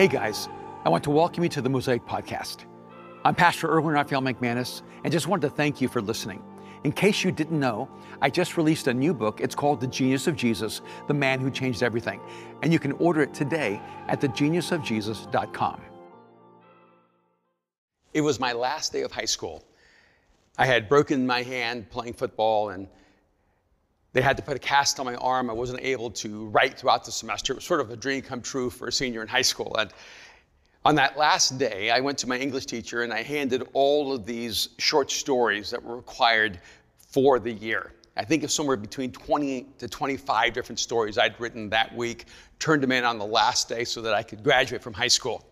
Hey guys, I want to welcome you to the Mosaic Podcast. I'm Pastor Erwin Raphael McManus, and just wanted to thank you for listening. In case you didn't know, I just released a new book. It's called The Genius of Jesus, The Man Who Changed Everything. And you can order it today at thegeniusofjesus.com. It was my last day of high school. I had broken my hand playing football, and they had to put a cast on my arm. I wasn't able to write throughout the semester. It was sort of a dream come true for a senior in high school. And on that last day, I went to my English teacher and I handed all of these short stories that were required for the year. I think it's somewhere between 20 to 25 different stories I'd written that week, turned them in on the last day so that I could graduate from high school.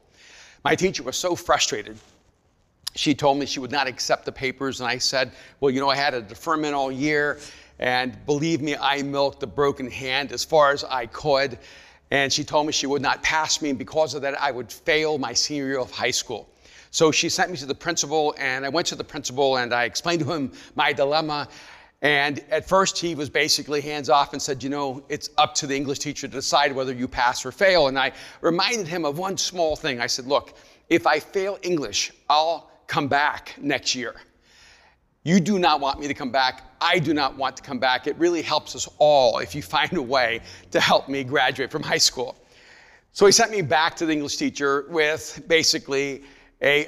My teacher was so frustrated. She told me she would not accept the papers, and I said, well, you know, I had a deferment all year, and believe me, I milked the broken hand as far as I could. And she told me she would not pass me, and because of that, I would fail my senior year of high school. So she sent me to the principal, and I went to the principal, and I explained to him my dilemma. And at first, he was basically hands off and said, you know, it's up to the English teacher to decide whether you pass or fail. And I reminded him of one small thing. I said, look, if I fail English, I'll come back next year. You do not want me to come back. I do not want to come back. It really helps us all if you find a way to help me graduate from high school. So he sent me back to the English teacher with basically a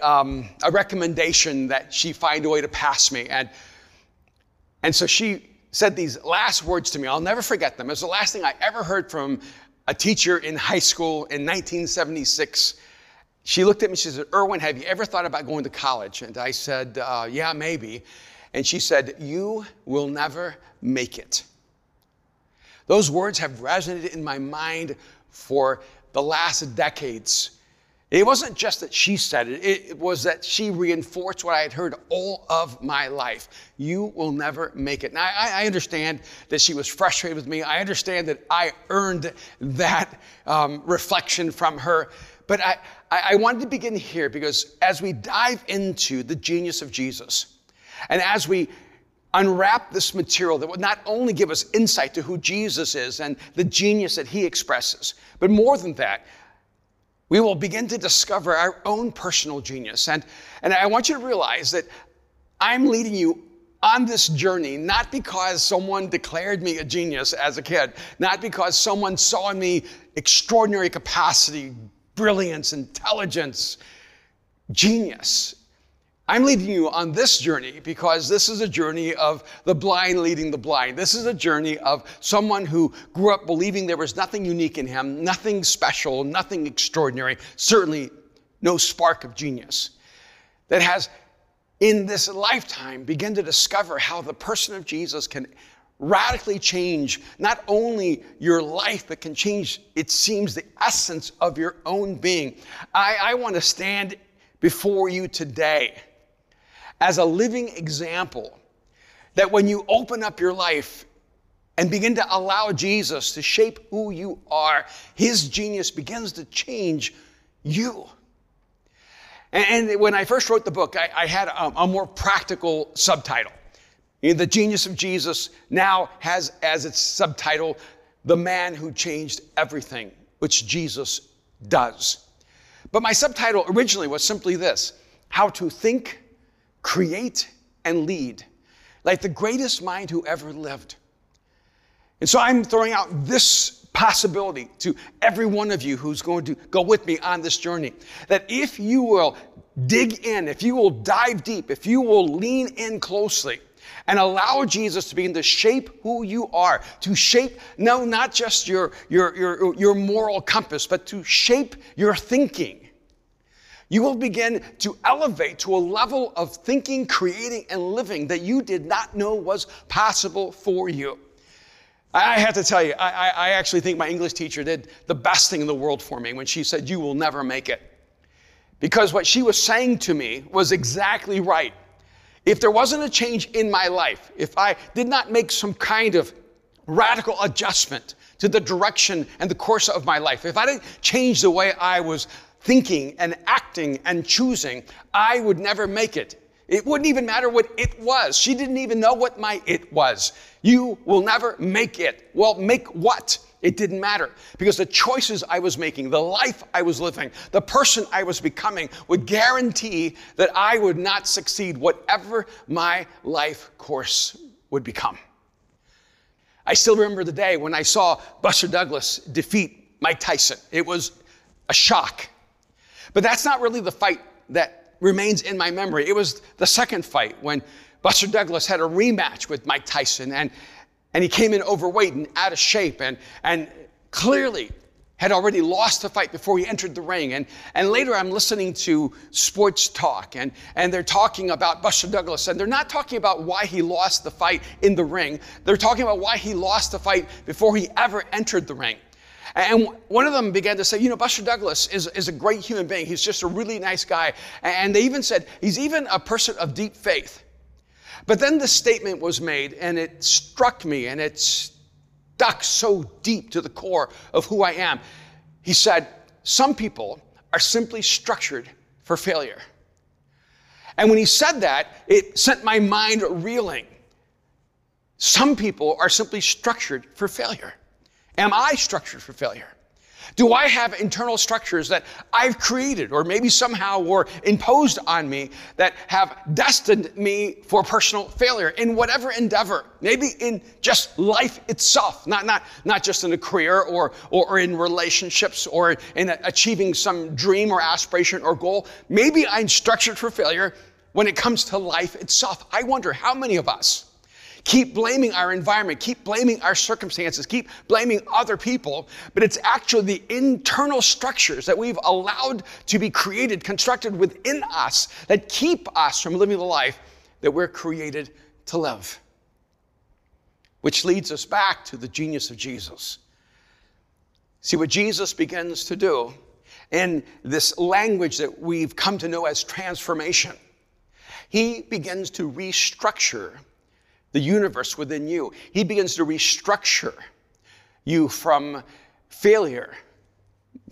recommendation that she find a way to pass me. And so she said these last words to me. I'll never forget them. It was the last thing I ever heard from a teacher in high school in 1976. She looked at me, she said, Erwin, have you ever thought about going to college? And I said, yeah, maybe. And she said, you will never make it. Those words have resonated in my mind for the last decades. It wasn't just that she said it, it was that she reinforced what I had heard all of my life. You will never make it. Now, I understand that she was frustrated with me. I understand that I earned that reflection from her. But I wanted to begin here because as we dive into the genius of Jesus, and as we unwrap this material that would not only give us insight to who Jesus is and the genius that he expresses, but more than that, we will begin to discover our own personal genius. And I want you to realize that I'm leading you on this journey, not because someone declared me a genius as a kid, not because someone saw in me extraordinary capacity, brilliance, intelligence, genius. I'm leading you on this journey because this is a journey of the blind leading the blind. This is a journey of someone who grew up believing there was nothing unique in him, nothing special, nothing extraordinary, certainly no spark of genius, that has in this lifetime begun to discover how the person of Jesus can radically change not only your life, but can change, it seems, the essence of your own being. I want to stand before you today as a living example that when you open up your life and begin to allow Jesus to shape who you are, his genius begins to change you. And when I first wrote the book, I had a more practical subtitle. The Genius of Jesus now has as its subtitle, The Man Who Changed Everything, which Jesus does. But my subtitle originally was simply this, How to Think, Create, and Lead, like the greatest mind who ever lived. And so I'm throwing out this possibility to every one of you who's going to go with me on this journey, that if you will dig in, if you will dive deep, if you will lean in closely, and allow Jesus to begin to shape who you are, to shape, no, not just your moral compass, but to shape your thinking. You will begin to elevate to a level of thinking, creating, and living that you did not know was possible for you. I have to tell you, I actually think my English teacher did the best thing in the world for me when she said, you will never make it. Because what she was saying to me was exactly right. If there wasn't a change in my life, if I did not make some kind of radical adjustment to the direction and the course of my life, if I didn't change the way I was thinking and acting and choosing, I would never make it. It wouldn't even matter what it was. She didn't even know what my it was. You will never make it. Well, make what? It didn't matter because the choices I was making, the life I was living, the person I was becoming would guarantee that I would not succeed whatever my life course would become. I still remember the day when I saw Buster Douglas defeat Mike Tyson. It was a shock. But that's not really the fight that remains in my memory. It was the second fight when Buster Douglas had a rematch with Mike Tyson, and he came in overweight and out of shape and clearly had already lost the fight before he entered the ring. And later I'm listening to sports talk, and they're talking about Buster Douglas, and they're not talking about why he lost the fight in the ring. They're talking about why he lost the fight before he ever entered the ring. And one of them began to say, Buster Douglas is a great human being. He's just a really nice guy. And they even said, he's even a person of deep faith. But then the statement was made, and it struck me, and it stuck so deep to the core of who I am. He said, some people are simply structured for failure. And when he said that, it sent my mind reeling. Some people are simply structured for failure. Am I structured for failure? Do I have internal structures that I've created or maybe somehow were imposed on me that have destined me for personal failure in whatever endeavor, maybe in just life itself, not just in a career or in relationships or in achieving some dream or aspiration or goal? Maybe I'm structured for failure when it comes to life itself. I wonder how many of us keep blaming our environment, keep blaming our circumstances, keep blaming other people, but it's actually the internal structures that we've allowed to be created, constructed within us that keep us from living the life that we're created to live. Which leads us back to the genius of Jesus. See, what Jesus begins to do in this language that we've come to know as transformation, he begins to restructure the universe within you. He begins to restructure you from failure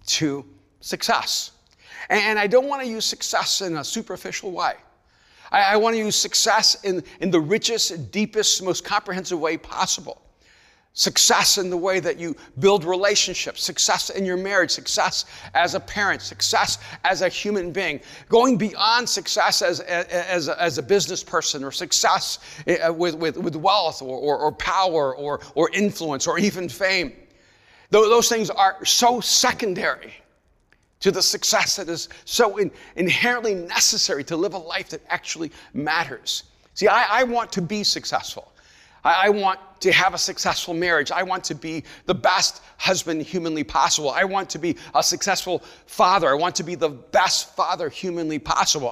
to success. And I don't want to use success in a superficial way. I want to use success in the richest, deepest, most comprehensive way possible. Success in the way that you build relationships, success in your marriage, success as a parent, success as a human being, going beyond success as a business person or success with wealth or power or influence or even fame. Those things are so secondary to the success that is so inherently necessary to live a life that actually matters. See, I want to be successful. I want to have a successful marriage. I want to be the best husband humanly possible. I want to be a successful father. I want to be the best father humanly possible.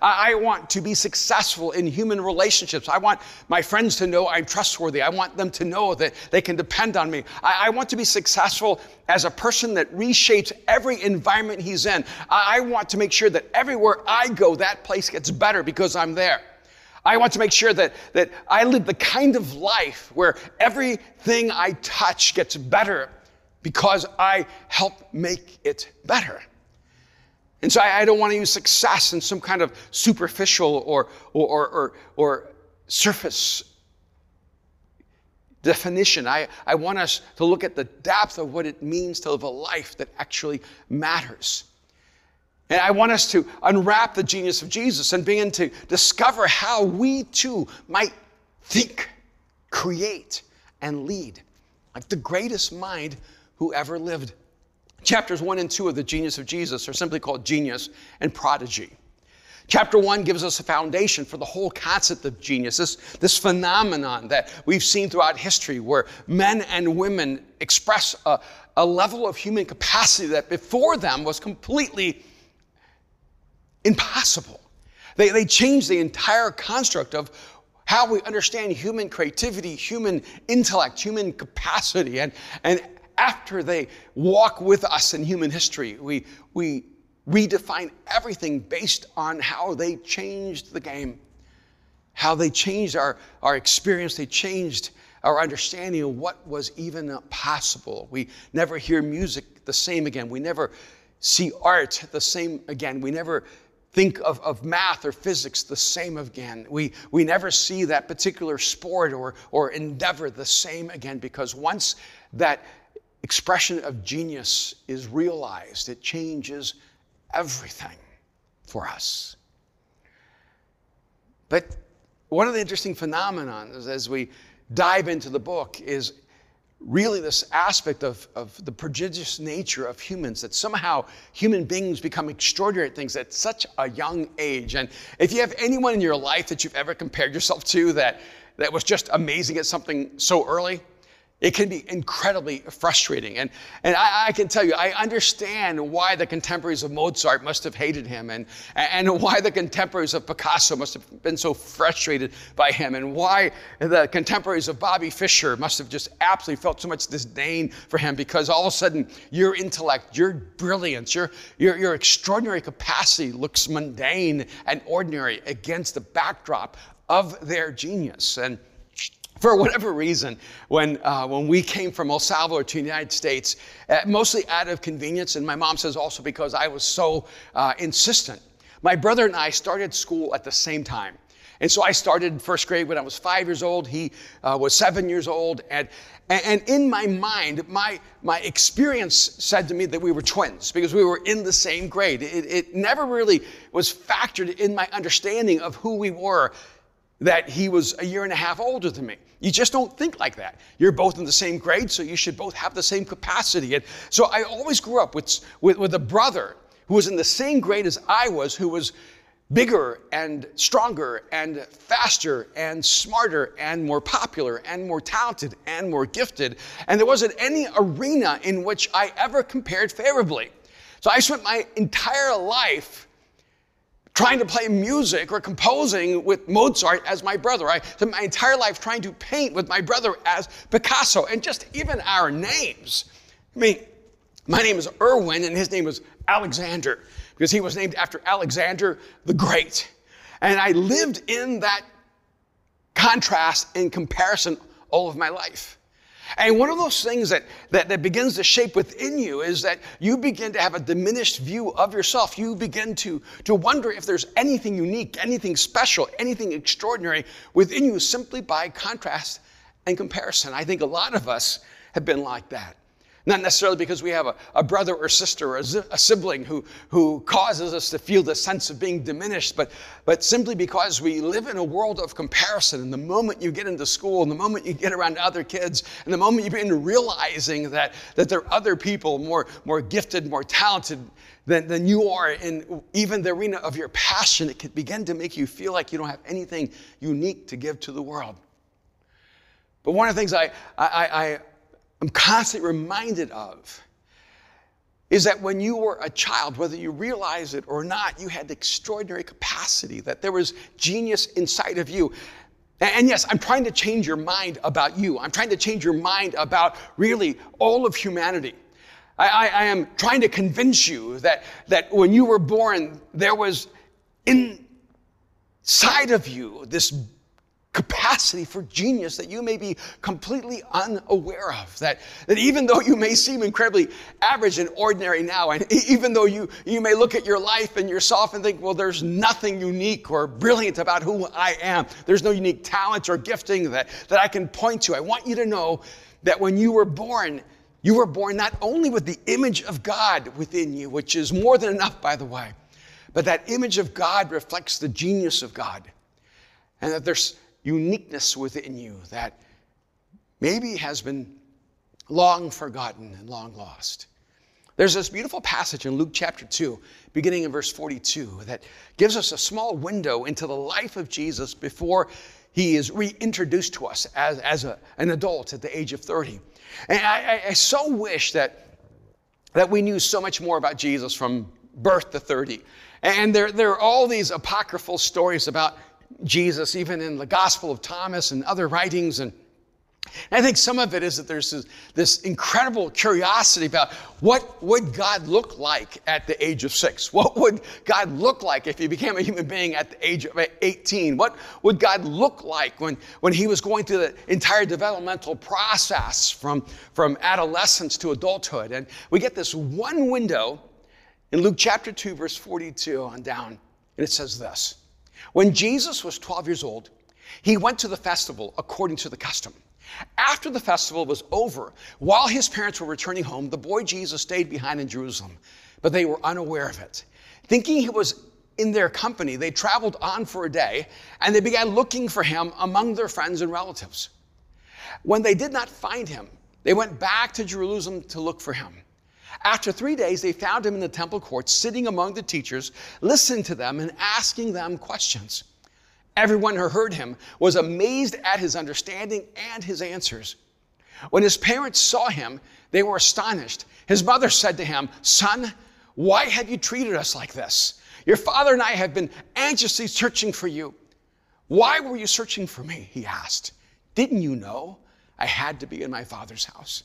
I want to be successful in human relationships. I want my friends to know I'm trustworthy. I want them to know that they can depend on me. I want to be successful as a person that reshapes every environment he's in. I want to make sure that everywhere I go, that place gets better because I'm there. I want to make sure that I live the kind of life where everything I touch gets better because I help make it better. And so I don't want to use success in some kind of superficial or surface definition. I want us to look at the depth of what it means to live a life that actually matters. And I want us to unwrap the genius of Jesus and begin to discover how we too might think, create, and lead like the greatest mind who ever lived. Chapters 1 and 2 of the Genius of Jesus are simply called Genius and Prodigy. Chapter 1 gives us a foundation for the whole concept of genius, this phenomenon that we've seen throughout history where men and women express a level of human capacity that before them was completely impossible. They change the entire construct of how we understand human creativity, human intellect, human capacity. And after they walk with us in human history, we redefine everything based on how they changed the game, how they changed our experience, they changed our understanding of what was even possible. We never hear music the same again. We never see art the same again. We never think of math or physics the same again. We never see that particular sport or endeavor the same again, because once that expression of genius is realized, it changes everything for us. But one of the interesting phenomena as we dive into the book is really this aspect of the prodigious nature of humans, that somehow human beings become extraordinary at things at such a young age. And if you have anyone in your life that you've ever compared yourself to that was just amazing at something so early, it can be incredibly frustrating. And I can tell you, I understand why the contemporaries of Mozart must have hated him, and why the contemporaries of Picasso must have been so frustrated by him, and why the contemporaries of Bobby Fischer must have just absolutely felt so much disdain for him, because all of a sudden your intellect, your brilliance, your extraordinary capacity looks mundane and ordinary against the backdrop of their genius. And for whatever reason, when we came from El Salvador to the United States, mostly out of convenience, and my mom says also because I was so insistent, my brother and I started school at the same time. And so I started first grade when I was 5 years old. He was 7 years old. And in my mind, my experience said to me that we were twins because we were in the same grade. It never really was factored in my understanding of who we were, that he was a year and a half older than me. You just don't think like that. You're both in the same grade, so you should both have the same capacity. And so I always grew up with a brother who was in the same grade as I was, who was bigger and stronger and faster and smarter and more popular and more talented and more gifted. And there wasn't any arena in which I ever compared favorably. So I spent my entire life trying to play music or composing with Mozart as my brother. I spent my entire life trying to paint with my brother as Picasso. And just even our names. I mean, my name is Erwin and his name was Alexander, because he was named after Alexander the Great. And I lived in that contrast and comparison all of my life. And one of those things that begins to shape within you is that you begin to have a diminished view of yourself. You begin to wonder if there's anything unique, anything special, anything extraordinary within you simply by contrast and comparison. I think a lot of us have been like that. Not necessarily because we have a brother or sister or a sibling who causes us to feel the sense of being diminished, but simply because we live in a world of comparison. And the moment you get into school, and the moment you get around other kids, and the moment you begin realizing that there are other people more gifted, more talented than you are in even the arena of your passion, it can begin to make you feel like you don't have anything unique to give to the world. But one of the things I'm constantly reminded of is that when you were a child, whether you realize it or not, you had extraordinary capacity, that there was genius inside of you. And yes, I'm trying to change your mind about you. I'm trying to change your mind about really all of humanity. I am trying to convince you that when you were born, there was inside of you this capacity for genius that you may be completely unaware of, that even though you may seem incredibly average and ordinary now, and even though you may look at your life and yourself and think, well, there's nothing unique or brilliant about who I am, there's no unique talent or gifting that I can point to. I want you to know that when you were born not only with the image of God within you, which is more than enough, by the way, but that image of God reflects the genius of God, and that there's uniqueness within you that maybe has been long forgotten and long lost. There's this beautiful passage in Luke chapter 2, beginning in verse 42, that gives us a small window into the life of Jesus before he is reintroduced to us as an adult at the age of 30. And I so wish that we knew so much more about Jesus from birth to 30. And there are all these apocryphal stories about Jesus, even in the Gospel of Thomas and other writings. And I think some of it is that there's this incredible curiosity about what would God look like at the age of 6? What would God look like if he became a human being at the age of 18? What would God look like when he was going through the entire developmental process from adolescence to adulthood? And we get this one window in Luke chapter 2, verse 42 on down, and it says this. When Jesus was 12 years old, he went to the festival according to the custom. After the festival was over, while his parents were returning home, the boy Jesus stayed behind in Jerusalem, but they were unaware of it. Thinking he was in their company, they traveled on for a day, and they began looking for him among their friends and relatives. When they did not find him, they went back to Jerusalem to look for him. After 3 days, they found him in the temple courts, sitting among the teachers, listening to them and asking them questions. Everyone who heard him was amazed at his understanding and his answers. When his parents saw him, they were astonished. His mother said to him, "Son, why have you treated us like this? Your father and I have been anxiously searching for you." "Why were you searching for me?" he asked. "Didn't you know I had to be in my father's house?"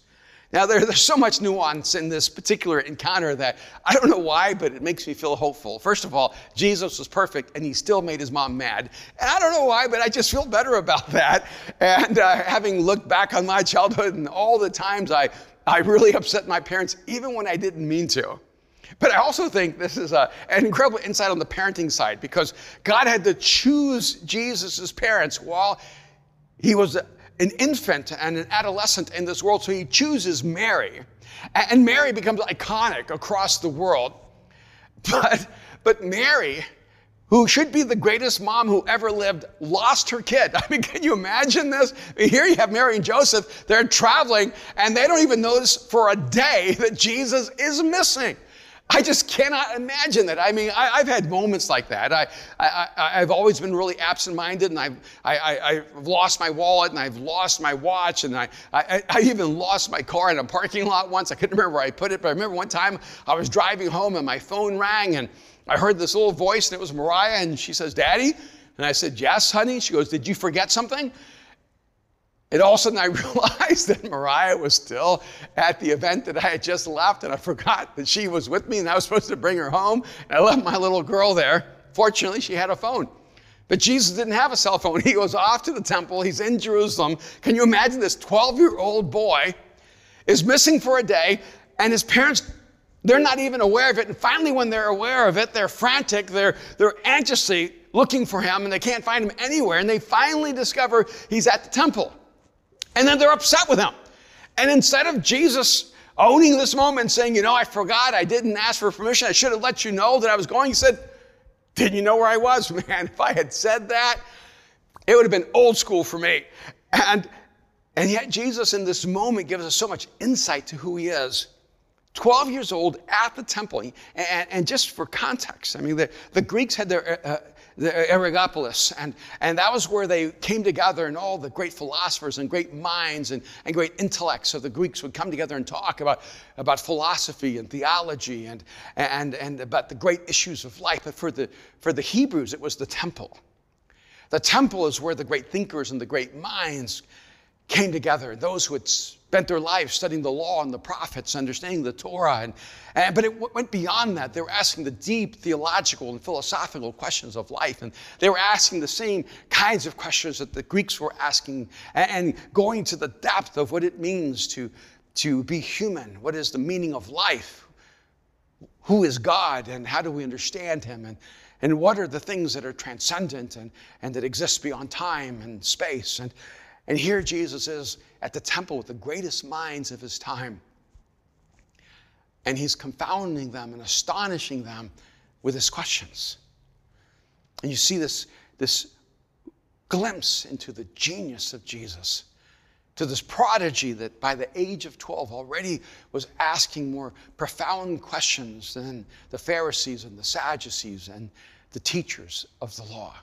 Now, there's so much nuance in this particular encounter that I don't know why, but it makes me feel hopeful. First of all, Jesus was perfect, and he still made his mom mad. And I don't know why, but I just feel better about that. And having looked back on my childhood and all the times I really upset my parents, even when I didn't mean to. But I also think this is an incredible insight on the parenting side, because God had to choose Jesus' parents while he was an infant and an adolescent in this world, so he chooses Mary. And Mary becomes iconic across the world. But Mary, who should be the greatest mom who ever lived, lost her kid. I mean, can you imagine this? Here you have Mary and Joseph, they're traveling, and they don't even notice for a day that Jesus is missing. I just cannot imagine that. I mean, I've had moments like that. I've always been really absent-minded, and I've lost my wallet, and I've lost my watch, and I even lost my car in a parking lot once. I couldn't remember where I put it, but I remember one time I was driving home, and my phone rang, and I heard this little voice, and it was Mariah, and she says, "Daddy?" And I said, "Yes, honey." She goes, "Did you forget something?" And all of a sudden I realized that Mariah was still at the event that I had just left, and I forgot that she was with me and I was supposed to bring her home, and I left my little girl there. Fortunately, she had a phone. But Jesus didn't have a cell phone. He goes off to the temple. He's in Jerusalem. Can you imagine this 12-year-old boy is missing for a day, and his parents, they're not even aware of it. And finally, when they're aware of it, they're frantic. They're anxiously looking for him, and they can't find him anywhere. And they finally discover he's at the temple. And then they're upset with him. And instead of Jesus owning this moment and saying, "I forgot, I didn't ask for permission, I should have let you know that I was going," he said, "Didn't you know where I was? Man, if I had said that, it would have been old school for me." And yet Jesus in this moment gives us so much insight to who he is. 12 years old at the temple. And just for context, I mean, the Greeks had their the Areopagus, and that was where they came together, and all the great philosophers and great minds and great intellects. So the Greeks would come together and talk about philosophy and theology and about the great issues of life. But for the Hebrews, it was the temple. The temple is where the great thinkers and the great minds came together, those who had spent their lives studying the law and the prophets, understanding the Torah. But it went beyond that. They were asking the deep theological and philosophical questions of life. And they were asking the same kinds of questions that the Greeks were asking, and going to the depth of what it means to be human. What is the meaning of life? Who is God, and how do we understand him? And what are the things that are transcendent and that exist beyond time and space? And here Jesus is at the temple with the greatest minds of his time. And he's confounding them and astonishing them with his questions. And you see this glimpse into the genius of Jesus, to this prodigy that by the age of 12 already was asking more profound questions than the Pharisees and the Sadducees and the teachers of the law.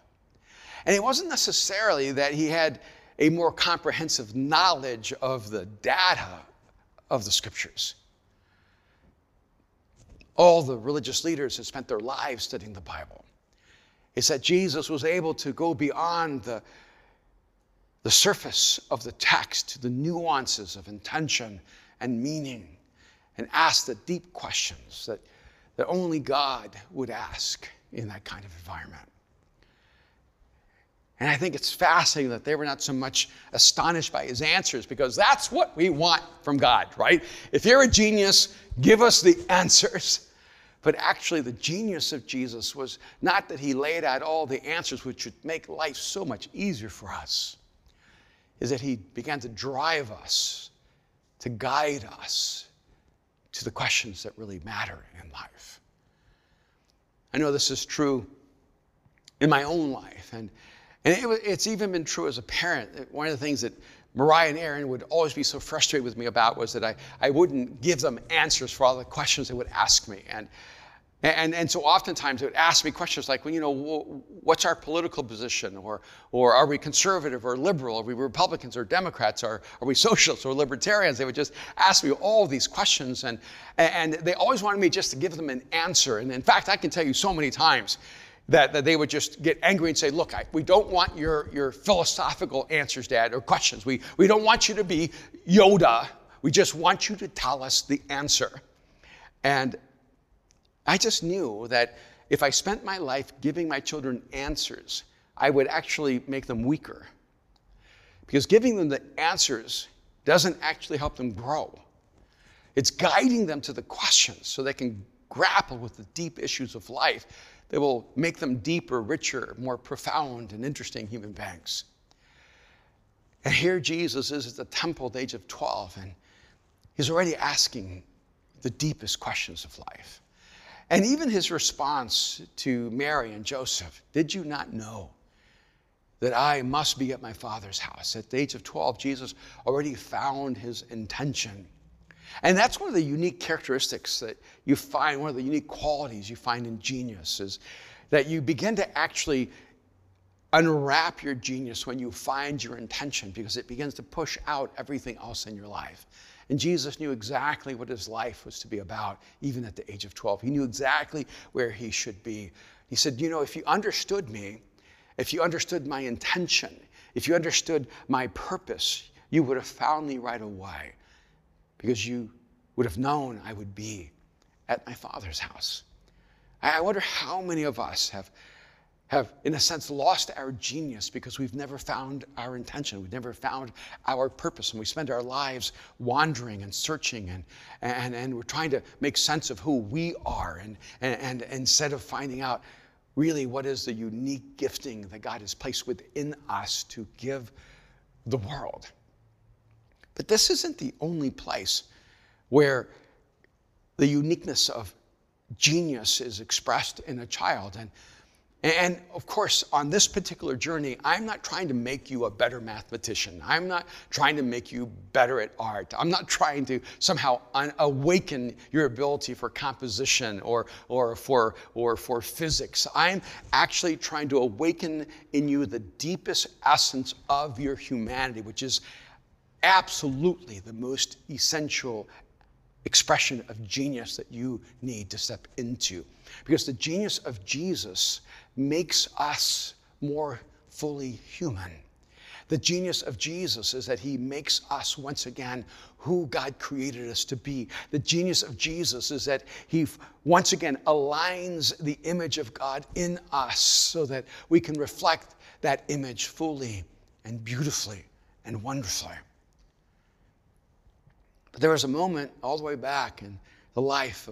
And it wasn't necessarily that he had a more comprehensive knowledge of the data of the scriptures. All the religious leaders had spent their lives studying the Bible. It's that Jesus was able to go beyond the surface of the text to the nuances of intention and meaning, and ask the deep questions that only God would ask in that kind of environment. And I think it's fascinating that they were not so much astonished by his answers, because that's what we want from God, right? If you're a genius, give us the answers. But actually, the genius of Jesus was not that he laid out all the answers, which would make life so much easier for us. is that he began to drive us, to guide us to the questions that really matter in life. I know this is true in my own life, and it's even been true as a parent. One of the things that Mariah and Aaron would always be so frustrated with me about was that I wouldn't give them answers for all the questions they would ask me. And so oftentimes they would ask me questions like, well, you know, what's our political position? Or are we conservative or liberal? Are we Republicans or Democrats? Are we socialists or libertarians? They would just ask me all these questions. And they always wanted me just to give them an answer. And in fact, I can tell you so many times that they would just get angry and say, look, we don't want your philosophical answers, Dad, or questions. We don't want you to be Yoda. We just want you to tell us the answer. And I just knew that if I spent my life giving my children answers, I would actually make them weaker. Because giving them the answers doesn't actually help them grow. It's guiding them to the questions so they can grapple with the deep issues of life that will make them deeper, richer, more profound, and interesting human beings. And here Jesus is at the temple at the age of 12, and he's already asking the deepest questions of life. And even his response to Mary and Joseph, did you not know that I must be at my Father's house? At the age of 12, Jesus already found his intention. And that's one of the unique characteristics that you find, one of the unique qualities you find in genius, is that you begin to actually unwrap your genius when you find your intention, because it begins to push out everything else in your life. And Jesus knew exactly what his life was to be about, even at the age of 12. He knew exactly where he should be. He said, you know, if you understood me, if you understood my intention, if you understood my purpose, you would have found me right away, because you would have known I would be at my Father's house. I wonder how many of us have, in a sense, lost our genius because we've never found our intention. We've never found our purpose. And we spend our lives wandering and searching, and we're trying to make sense of who we are, and instead of finding out really what is the unique gifting that God has placed within us to give the world. But this isn't the only place where the uniqueness of genius is expressed in a child. And of course, on this particular journey, I'm not trying to make you a better mathematician. I'm not trying to make you better at art. I'm not trying to somehow awaken your ability for composition or for physics. I'm actually trying to awaken in you the deepest essence of your humanity, which is absolutely the most essential expression of genius that you need to step into. Because the genius of Jesus makes us more fully human. The genius of Jesus is that he makes us once again who God created us to be. The genius of Jesus is that he once again aligns the image of God in us so that we can reflect that image fully and beautifully and wonderfully. But there was a moment all the way back in the life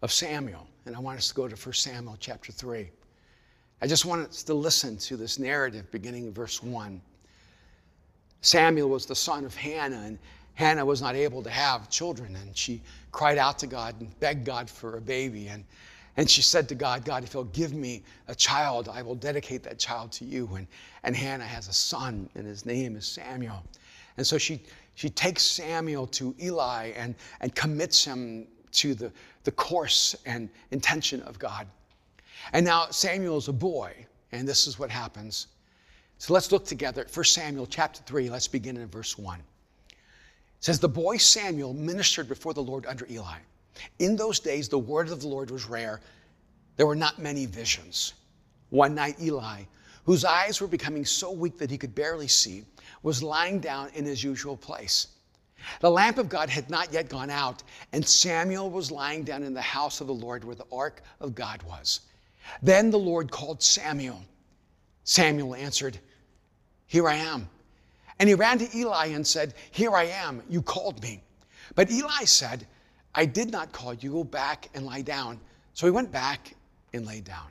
of Samuel, and I want us to go to 1 Samuel chapter 3. I just want us to listen to this narrative beginning in verse 1. Samuel was the son of Hannah, and Hannah was not able to have children, and she cried out to God and begged God for a baby. And she said to God, God, if you'll give me a child, I will dedicate that child to you. And Hannah has a son, and his name is Samuel. And so she takes Samuel to Eli and commits him to the course and intention of God. And now Samuel's a boy, and this is what happens. So let's look together at 1 Samuel chapter 3. Let's begin in verse 1. It says, the boy Samuel ministered before the Lord under Eli. In those days, the word of the Lord was rare. There were not many visions. One night, Eli, whose eyes were becoming so weak that he could barely see, was lying down in his usual place. The lamp of God had not yet gone out, and Samuel was lying down in the house of the Lord where the ark of God was. Then the Lord called Samuel. Samuel answered, here I am. And he ran to Eli and said, here I am, you called me. But Eli said, I did not call you, go back and lie down. So he went back and lay down.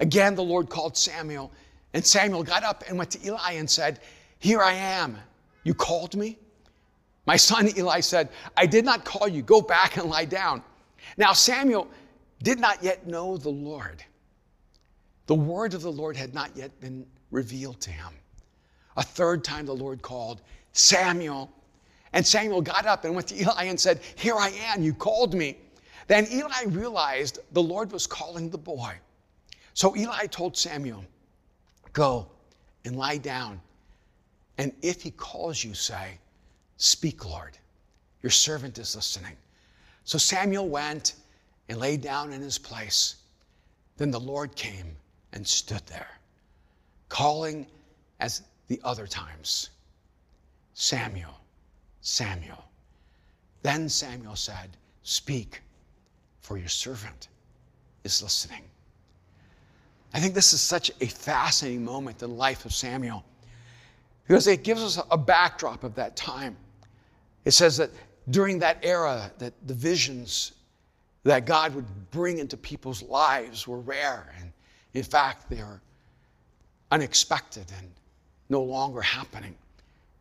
Again, the Lord called Samuel, And Samuel got up and went to Eli and said, "Here I am. You called me?" My son Eli said, "I did not call you. Go back and lie down." Now Samuel did not yet know the Lord. The word of the Lord had not yet been revealed to him. A third time the Lord called, "Samuel." And Samuel got up and went to Eli and said, "Here I am. You called me." Then Eli realized the Lord was calling the boy. So Eli told Samuel, "Go and lie down. And if he calls you, say, 'Speak, Lord. Your servant is listening.'" So Samuel went and lay down in his place. Then the Lord came and stood there, calling as the other times, "Samuel, Samuel." Then Samuel said, "Speak, for your servant is listening." I think this is such a fascinating moment in the life of Samuel, because it gives us a backdrop of that time. It says that during that era, that the visions that God would bring into people's lives were rare. And in fact, they are unexpected and no longer happening.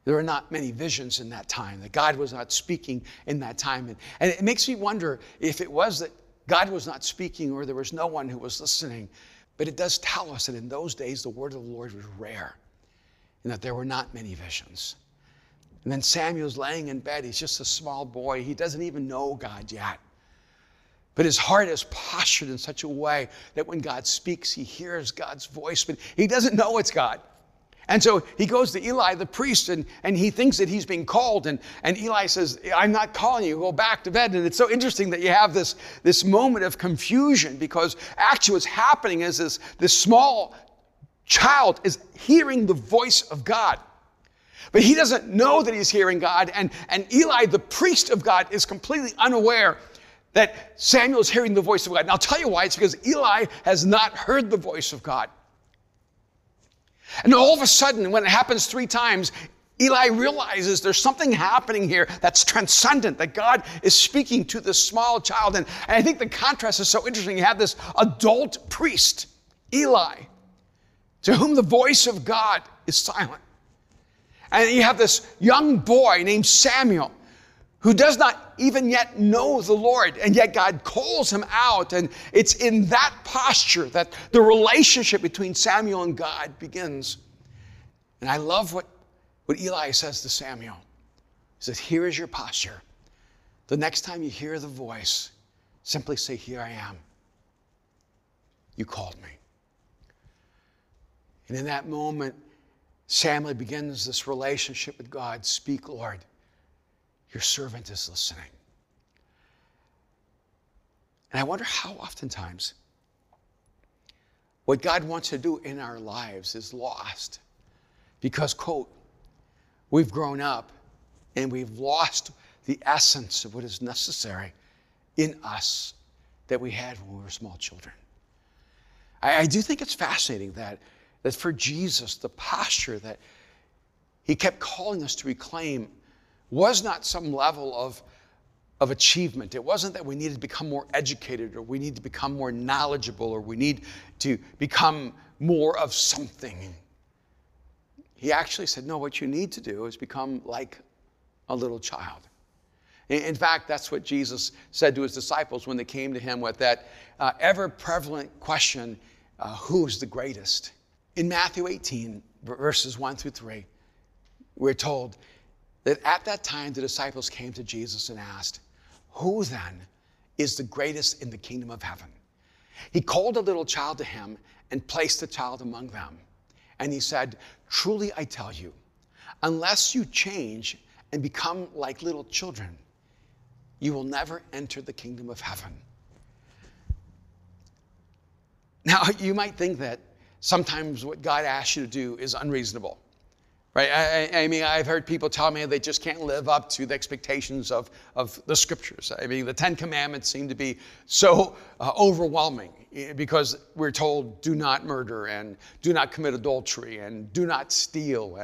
There are not many visions in that time, that God was not speaking in that time. And it makes me wonder if it was that God was not speaking or there was no one who was listening. But it does tell us that in those days, the word of the Lord was rare, and that there were not many visions. And then Samuel's laying in bed. He's just a small boy. He doesn't even know God yet. But his heart is postured in such a way that when God speaks, he hears God's voice, but he doesn't know it's God. And so he goes to Eli, the priest, and he thinks that he's being called. And Eli says, "I'm not calling you. Go back to bed." And it's so interesting that you have this moment of confusion, because actually what's happening is this small child is hearing the voice of God, but he doesn't know that he's hearing God. And Eli, the priest of God, is completely unaware that Samuel's hearing the voice of God. And I'll tell you why. It's because Eli has not heard the voice of God. And all of a sudden, when it happens three times, Eli realizes there's something happening here that's transcendent, that God is speaking to this small child. And I think the contrast is so interesting. You have this adult priest, Eli, to whom the voice of God is silent. And you have this young boy named Samuel, who does not even yet know the Lord, and yet God calls him out. And it's in that posture that the relationship between Samuel and God begins. And I love what Eli says to Samuel. He says, "Here is your posture. The next time you hear the voice, simply say, 'Here I am. You called me.'" And in that moment, Samuel begins this relationship with God. "Speak, Lord. Your servant is listening." And I wonder how oftentimes what God wants to do in our lives is lost because, quote, we've grown up and we've lost the essence of what is necessary in us that we had when we were small children. I do think it's fascinating that for Jesus, the posture that he kept calling us to reclaim was not some level of achievement. It wasn't that we needed to become more educated, or we need to become more knowledgeable, or we need to become more of something. He actually said, no, what you need to do is become like a little child. In fact, that's what Jesus said to his disciples when they came to him with that ever-prevalent question, who's the greatest? In Matthew 18, verses 1 through 3, we're told that at that time the disciples came to Jesus and asked, "Who then is the greatest in the kingdom of heaven?" He called a little child to him and placed the child among them. And he said, "Truly I tell you, unless you change and become like little children, you will never enter the kingdom of heaven." Now, you might think that sometimes what God asks you to do is unreasonable, right? I mean, I've heard people tell me they just can't live up to the expectations of the scriptures. I mean, the Ten Commandments seem to be so overwhelming. because we're told do not murder and do not commit adultery and do not steal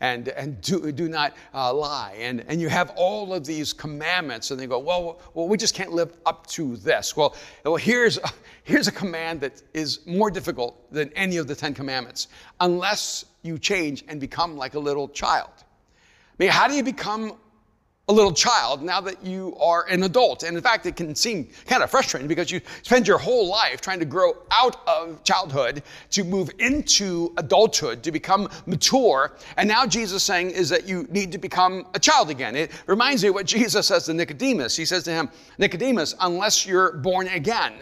and do not lie. And you have all of these commandments, and they go, well, we just can't live up to this. Well, here's a command that is more difficult than any of the Ten Commandments, unless you change and become like a little child. I mean, how do you become a little child now that you are an adult? And in fact, it can seem kind of frustrating because you spend your whole life trying to grow out of childhood to move into adulthood, to become mature. And now Jesus is saying is that you need to become a child again. It reminds me of what Jesus says to Nicodemus. He says to him, Nicodemus, unless you're born again,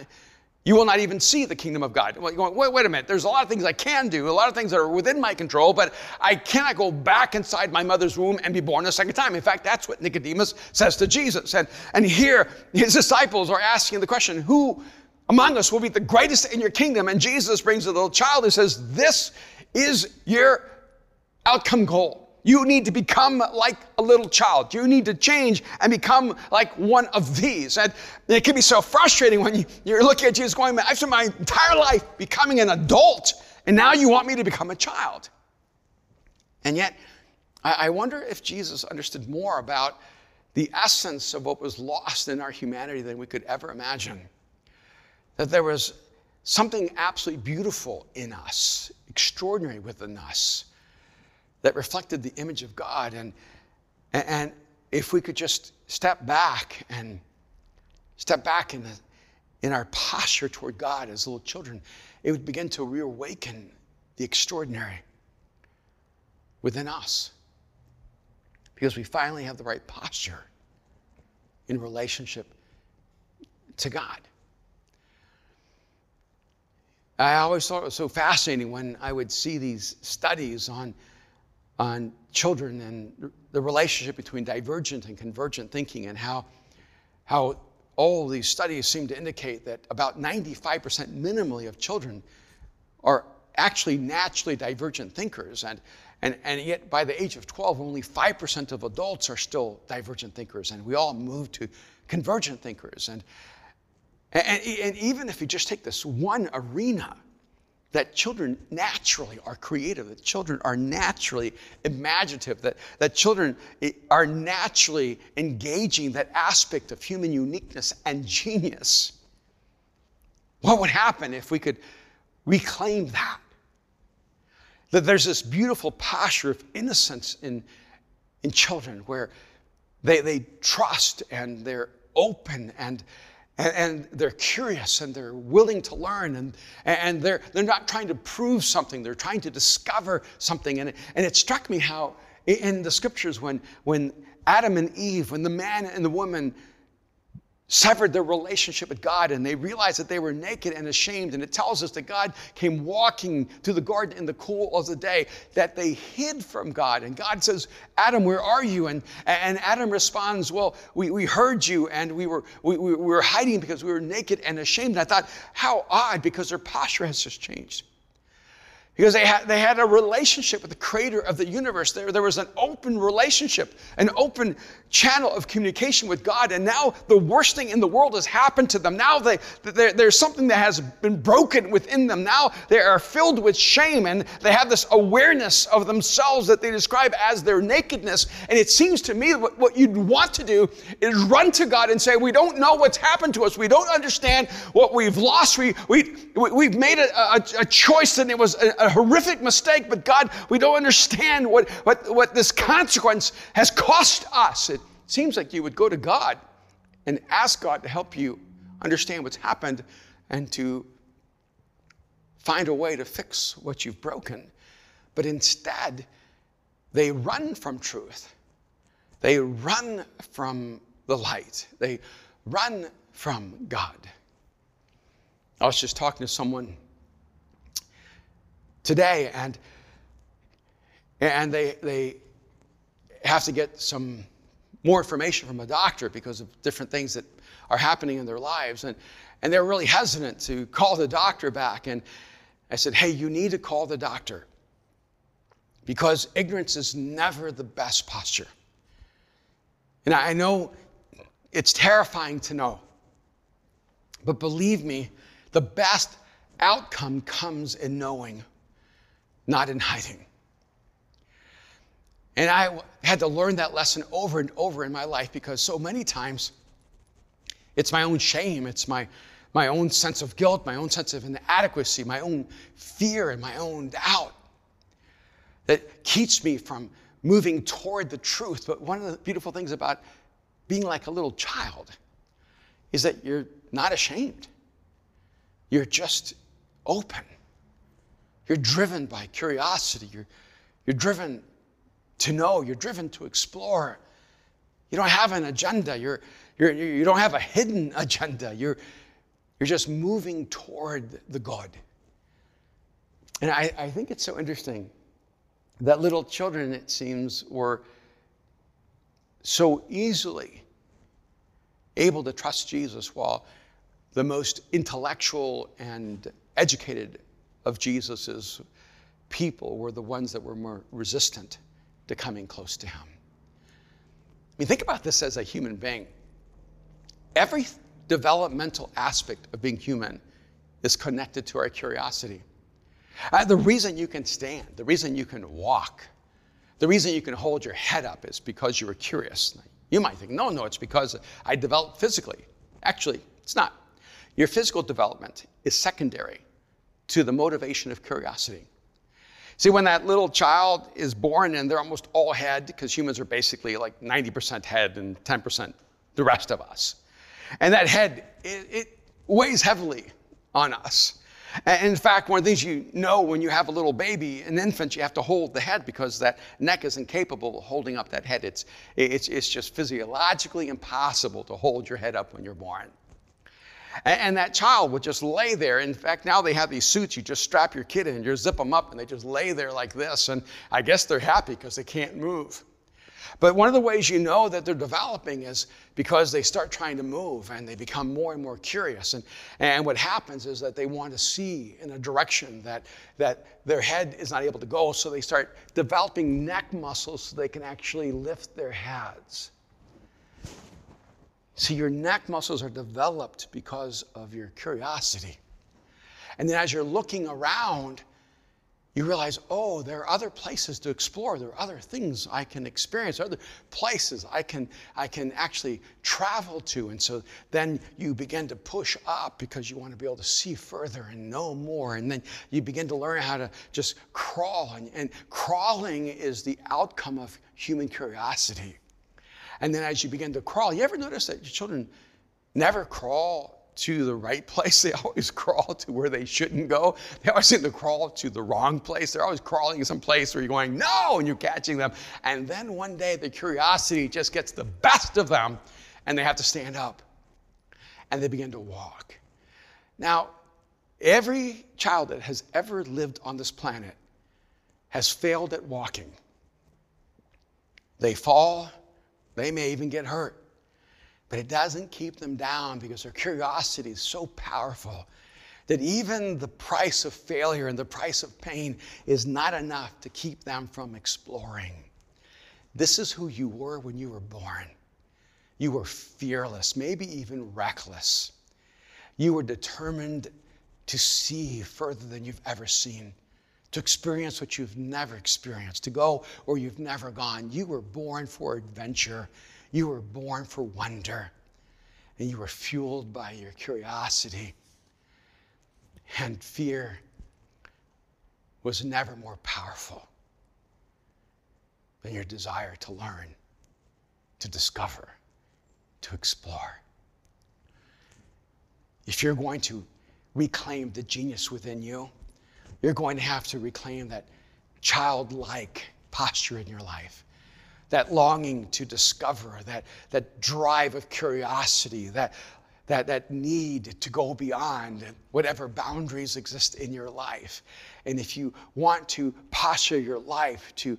you will not even see the kingdom of God. Well, you're going, wait a minute, there's a lot of things I can do, a lot of things that are within my control, but I cannot go back inside my mother's womb and be born a second time. In fact, that's what Nicodemus says to Jesus. And here, his disciples are asking the question, who among us will be the greatest in your kingdom? And Jesus brings a little child who says, this is your outcome goal. You need to become like a little child. You need to change and become like one of these. And it can be so frustrating when you're looking at Jesus going, I've spent my entire life becoming an adult, and now you want me to become a child. And yet, I wonder if Jesus understood more about the essence of what was lost in our humanity than we could ever imagine. That there was something absolutely beautiful in us, extraordinary within us, that reflected the image of God. And if we could just step back in our posture toward God as little children, it would begin to reawaken the extraordinary within us, because we finally have the right posture in relationship to God. I always thought it was so fascinating when I would see these studies on children and the relationship between divergent and convergent thinking, and how all these studies seem to indicate that about 95% minimally of children are actually naturally divergent thinkers, and yet by the age of 12, only 5% of adults are still divergent thinkers, and we all move to convergent thinkers. And even if you just take this one arena, that children naturally are creative, that children are naturally imaginative, that children are naturally engaging that aspect of human uniqueness and genius. What would happen if we could reclaim that? That there's this beautiful posture of innocence in children where they trust and they're open and they're curious and they're willing to learn and they're not trying to prove something, they're trying to discover something. And it struck me how in the scriptures when Adam and Eve, when the man and the woman severed their relationship with God and they realized that they were naked and ashamed, and it tells us that God came walking to the garden in the cool of the day, that they hid from God. And God says, Adam, where are you? And Adam responds, well, we heard you and we were hiding because we were naked and ashamed. And I thought, how odd, because their posture has just changed. Because they had a relationship with the creator of the universe. There was an open relationship, an open channel of communication with God. And now the worst thing in the world has happened to them. Now there's something that has been broken within them. Now they are filled with shame, and they have this awareness of themselves that they describe as their nakedness. And it seems to me what you'd want to do is run to God and say, we don't know what's happened to us. We don't understand what we've lost. We've made a choice, and it was a horrific mistake, but God, we don't understand what this consequence has cost us. It seems like you would go to God and ask God to help you understand what's happened and to find a way to fix what you've broken. But instead, they run from truth. They run from the light. They run from God. I was just talking to someone today, and they have to get some more information from a doctor because of different things that are happening in their lives, and they're really hesitant to call the doctor back. And I said, hey, you need to call the doctor, because ignorance is never the best posture. And I know it's terrifying to know, but believe me, the best outcome comes in knowing, not in hiding. And I had to learn that lesson over and over in my life, because so many times it's my own shame, it's my own sense of guilt, my own sense of inadequacy, my own fear and my own doubt that keeps me from moving toward the truth. But one of the beautiful things about being like a little child is that you're not ashamed. You're just open. You're driven by curiosity. You're driven to know. You're driven to explore. You don't have an agenda. You don't have a hidden agenda. You're just moving toward the God. And I think it's so interesting that little children, it seems, were so easily able to trust Jesus, while the most intellectual and educated of Jesus's people were the ones that were more resistant to coming close to him. I mean, think about this as a human being. Every developmental aspect of being human is connected to our curiosity. The reason you can stand, the reason you can walk, the reason you can hold your head up is because you were curious. You might think, no, it's because I developed physically. Actually, it's not. Your physical development is secondary to the motivation of curiosity. See, when that little child is born and they're almost all head, because humans are basically like 90% head and 10% the rest of us. And that head, it weighs heavily on us. And in fact, one of the things you know when you have a little baby, an infant, you have to hold the head because that neck is incapable of holding up that head. It's just physiologically impossible to hold your head up when you're born. And that child would just lay there. In fact, now they have these suits. You just strap your kid in, you zip them up, and they just lay there like this. And I guess they're happy because they can't move. But one of the ways you know that they're developing is because they start trying to move and they become more and more curious. And what happens is that they want to see in a direction that their head is not able to go. So they start developing neck muscles so they can actually lift their heads. See, your neck muscles are developed because of your curiosity. And then as you're looking around, you realize, oh, there are other places to explore. There are other things I can experience, other places I can actually travel to. And so then you begin to push up because you want to be able to see further and know more. And then you begin to learn how to just crawl. And crawling is the outcome of human curiosity. And then as you begin to crawl, you ever notice that your children never crawl to the right place? They always crawl to where they shouldn't go. They always seem to crawl to the wrong place. They're always crawling someplace where you're going, no, and you're catching them. And then one day the curiosity just gets the best of them and they have to stand up and they begin to walk. Now, every child that has ever lived on this planet has failed at walking. They fall, they may even get hurt. But it doesn't keep them down because their curiosity is so powerful that even the price of failure and the price of pain is not enough to keep them from exploring. This is who you were when you were born. You were fearless, maybe even reckless. You were determined to see further than you've ever seen, to experience what you've never experienced, to go where you've never gone. You were born for adventure. You were born for wonder, and you were fueled by your curiosity. And fear was never more powerful than your desire to learn, to discover, to explore. If you're going to reclaim the genius within you, you're going to have to reclaim that childlike posture in your life. That longing to discover, that drive of curiosity, that need to go beyond whatever boundaries exist in your life. And if you want to posture your life to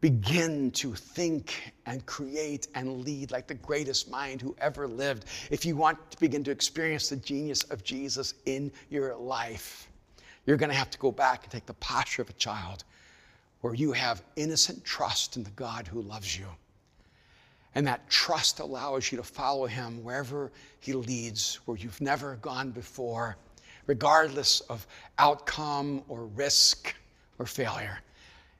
begin to think and create and lead like the greatest mind who ever lived, if you want to begin to experience the genius of Jesus in your life, you're going to have to go back and take the posture of a child, where you have innocent trust in the God who loves you. And that trust allows you to follow him wherever he leads, where you've never gone before, regardless of outcome or risk or failure.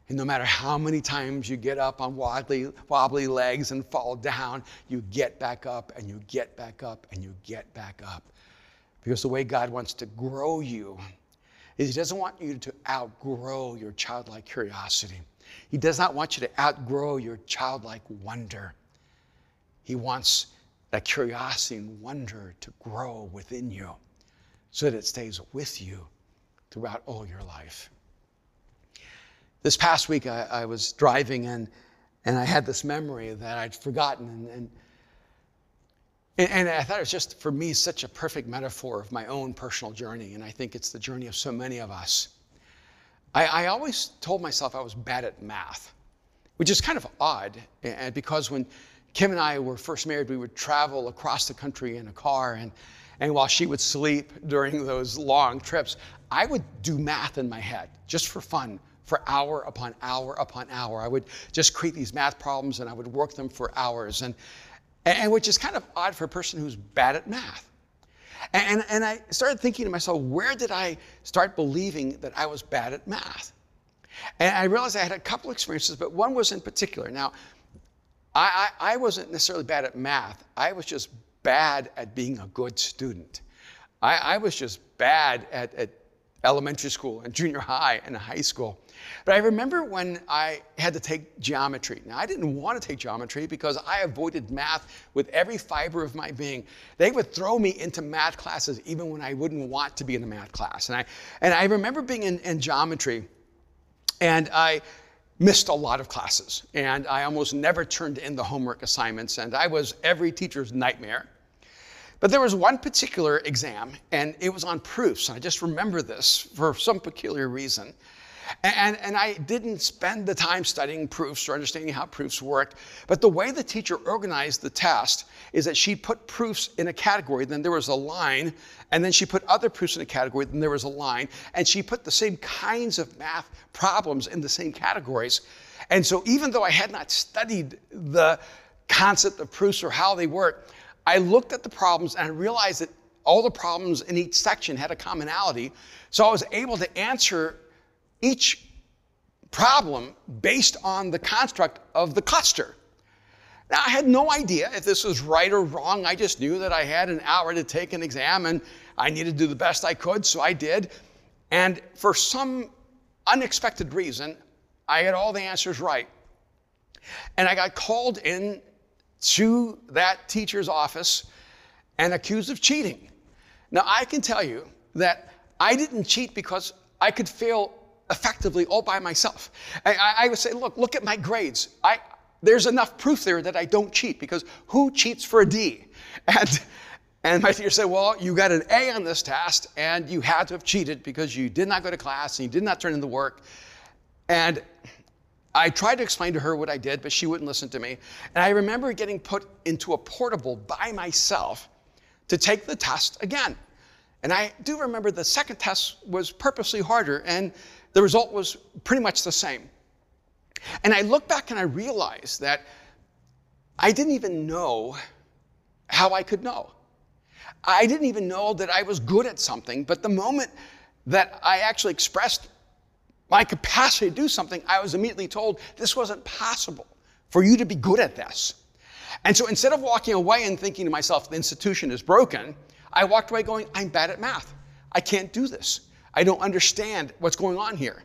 And no matter how many times you get up on wobbly legs and fall down, you get back up and you get back up and you get back up. Because the way God wants to grow you is He doesn't want you to outgrow your childlike curiosity. He does not want you to outgrow your childlike wonder. He wants that curiosity and wonder to grow within you so that it stays with you throughout all your life. This past week, I was driving and I had this memory that I'd forgotten. And I thought it was just, for me, such a perfect metaphor of my own personal journey. And I think it's the journey of so many of us. I always told myself I was bad at math, which is kind of odd. And because when Kim and I were first married, we would travel across the country in a car. And while she would sleep during those long trips, I would do math in my head just for fun. For hour upon hour upon hour. I would just create these math problems and I would work them for hours. And which is kind of odd for a person who's bad at math. And I started thinking to myself, where did I start believing that I was bad at math? And I realized I had a couple experiences, but one was in particular. Now, I wasn't necessarily bad at math. I was just bad at being a good student. I was just bad at elementary school and junior high and high school. But I remember when I had to take geometry. Now, I didn't want to take geometry because I avoided math with every fiber of my being. They would throw me into math classes even when I wouldn't want to be in a math class. And I remember being in geometry, and I missed a lot of classes. And I almost never turned in the homework assignments. And I was every teacher's nightmare. But there was one particular exam, and it was on proofs. I just remember this for some peculiar reason. And I didn't spend the time studying proofs or understanding how proofs worked. But the way the teacher organized the test is that she put proofs in a category, then there was a line, and then she put other proofs in a category, then there was a line, and she put the same kinds of math problems in the same categories. And so even though I had not studied the concept of proofs or how they work, I looked at the problems and I realized that all the problems in each section had a commonality. So I was able to answer each problem based on the construct of the cluster. Now, I had no idea if this was right or wrong. I just knew that I had an hour to take an exam and I needed to do the best I could, so I did. And for some unexpected reason, I had all the answers right. And I got called in to that teacher's office and accused of cheating. Now, I can tell you that I didn't cheat because I could fail effectively all by myself. I would say, look at my grades. There's enough proof there that I don't cheat, because who cheats for a D? And my teacher said, well, you got an A on this test and you had to have cheated because you did not go to class and you did not turn in the work. And I tried to explain to her what I did, but she wouldn't listen to me. And I remember getting put into a portable by myself to take the test again. And I do remember the second test was purposely harder, and the result was pretty much the same. And I look back and I realized that I didn't even know how I could know. I didn't even know that I was good at something, but the moment that I actually expressed my capacity to do something, I was immediately told, this wasn't possible for you to be good at this. And so instead of walking away and thinking to myself, the institution is broken, I walked away going, I'm bad at math. I can't do this. I don't understand what's going on here.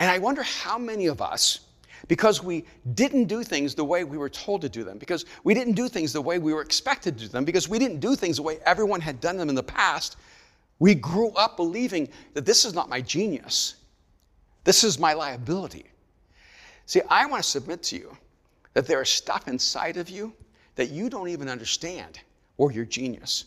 And I wonder how many of us, because we didn't do things the way we were told to do them, because we didn't do things the way we were expected to do them, because we didn't do things the way everyone had done them in the past, we grew up believing that this is not my genius. This is my liability. See, I want to submit to you that there is stuff inside of you that you don't even understand, or your genius.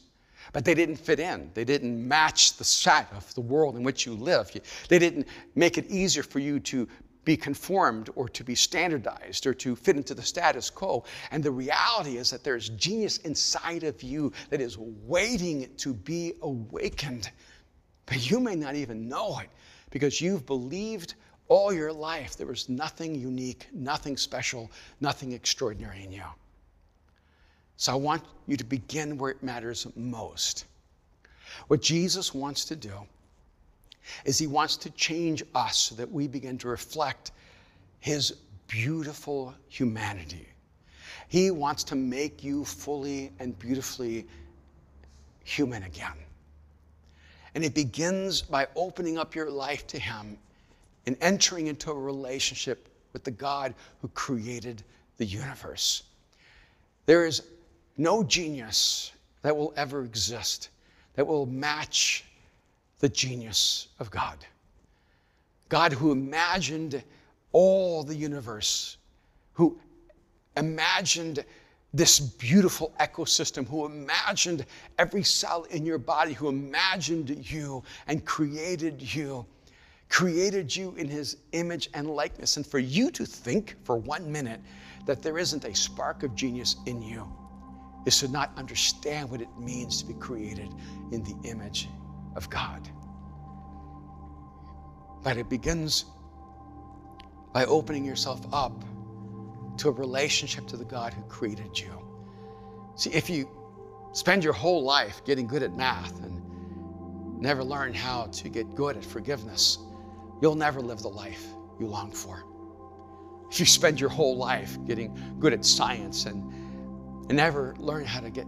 But they didn't fit in. They didn't match the set of the world in which you live. They didn't make it easier for you to be conformed or to be standardized or to fit into the status quo. And the reality is that there's genius inside of you that is waiting to be awakened. But you may not even know it, because you've believed all your life there was nothing unique, nothing special, nothing extraordinary in you. So I want you to begin where it matters most. What Jesus wants to do is he wants to change us so that we begin to reflect his beautiful humanity. He wants to make you fully and beautifully human again. And it begins by opening up your life to him and entering into a relationship with the God who created the universe. There is no genius that will ever exist that will match the genius of God. God who imagined all the universe, who imagined this beautiful ecosystem, who imagined every cell in your body, who imagined you and created you in his image and likeness. And for you to think for 1 minute that there isn't a spark of genius in you is to not understand what it means to be created in the image of God. But it begins by opening yourself up to a relationship to the God who created you. See, if you spend your whole life getting good at math and never learn how to get good at forgiveness, you'll never live the life you long for. If you spend your whole life getting good at science and never learn how to get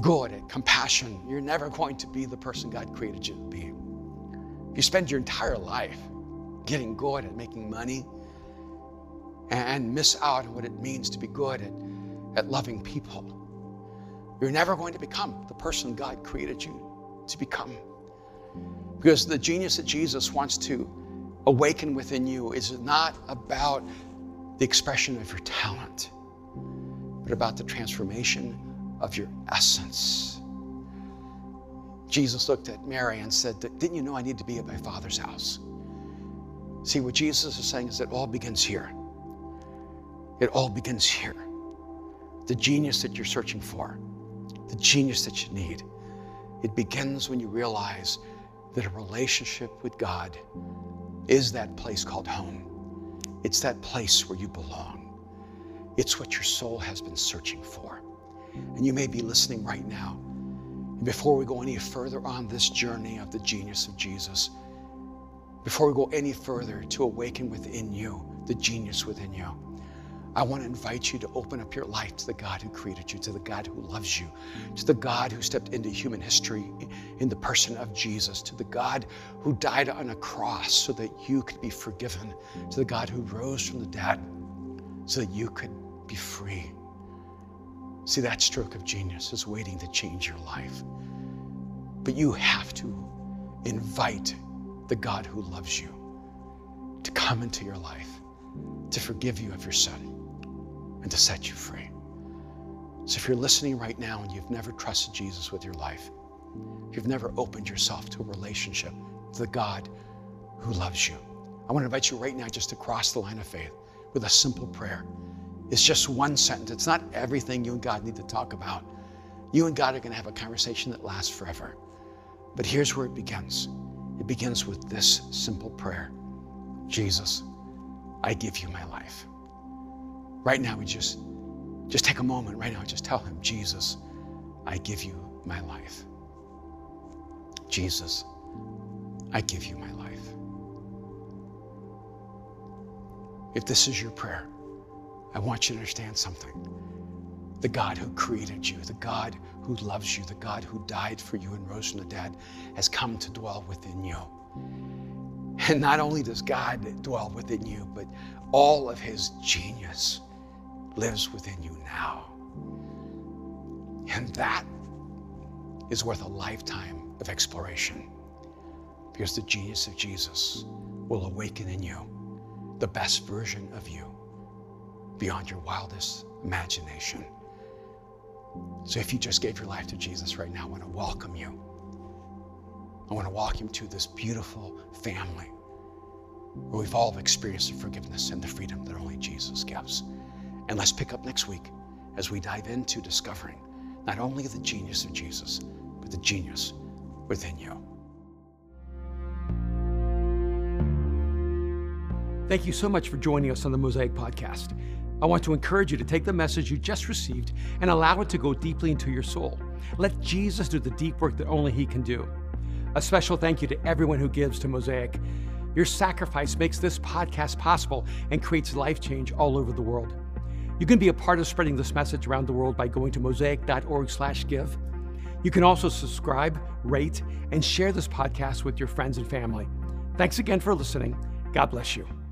good at compassion, you're never going to be the person God created you to be. If you spend your entire life getting good at making money, and miss out on what it means to be good at loving people, you're never going to become the person God created you to become. Because the genius that Jesus wants to awaken within you is not about the expression of your talent, but about the transformation of your essence. Jesus looked at Mary and said, "Didn't you know I need to be at my Father's house?" See, what Jesus is saying is it all begins here. It all begins here. The genius that you're searching for, the genius that you need, it begins when you realize that a relationship with God is that place called home. It's that place where you belong. It's what your soul has been searching for. And you may be listening right now. And before we go any further on this journey of the genius of Jesus, before we go any further to awaken within you, the genius within you, I want to invite you to open up your life to the God who created you, to the God who loves you, to the God who stepped into human history in the person of Jesus, to the God who died on a cross so that you could be forgiven, to the God who rose from the dead so that you could be free. See, that stroke of genius is waiting to change your life. But you have to invite the God who loves you to come into your life, to forgive you of your sin, and to set you free. So if you're listening right now and you've never trusted Jesus with your life, you've never opened yourself to a relationship to the God who loves you, I want to invite you right now just to cross the line of faith with a simple prayer. It's just one sentence. It's not everything you and God need to talk about. You and God are going to have a conversation that lasts forever. But here's where it begins. It begins with this simple prayer. Jesus, I give you my life. Right now, we just take a moment right now and just tell him, Jesus, I give you my life. Jesus, I give you my life. If this is your prayer, I want you to understand something. The God who created you, the God who loves you, the God who died for you and rose from the dead has come to dwell within you. And not only does God dwell within you, but all of his genius lives within you now. And that is worth a lifetime of exploration, because the genius of Jesus will awaken in you the best version of you beyond your wildest imagination. So if you just gave your life to Jesus right now, I want to welcome you. I want to welcome you to this beautiful family where we've all experienced the forgiveness and the freedom that only Jesus gives. And let's pick up next week as we dive into discovering not only the genius of Jesus, but the genius within you. Thank you so much for joining us on the Mosaic Podcast. I want to encourage you to take the message you just received and allow it to go deeply into your soul. Let Jesus do the deep work that only He can do. A special thank you to everyone who gives to Mosaic. Your sacrifice makes this podcast possible and creates life change all over the world. You can be a part of spreading this message around the world by going to mosaic.org/give. You can also subscribe, rate, and share this podcast with your friends and family. Thanks again for listening. God bless you.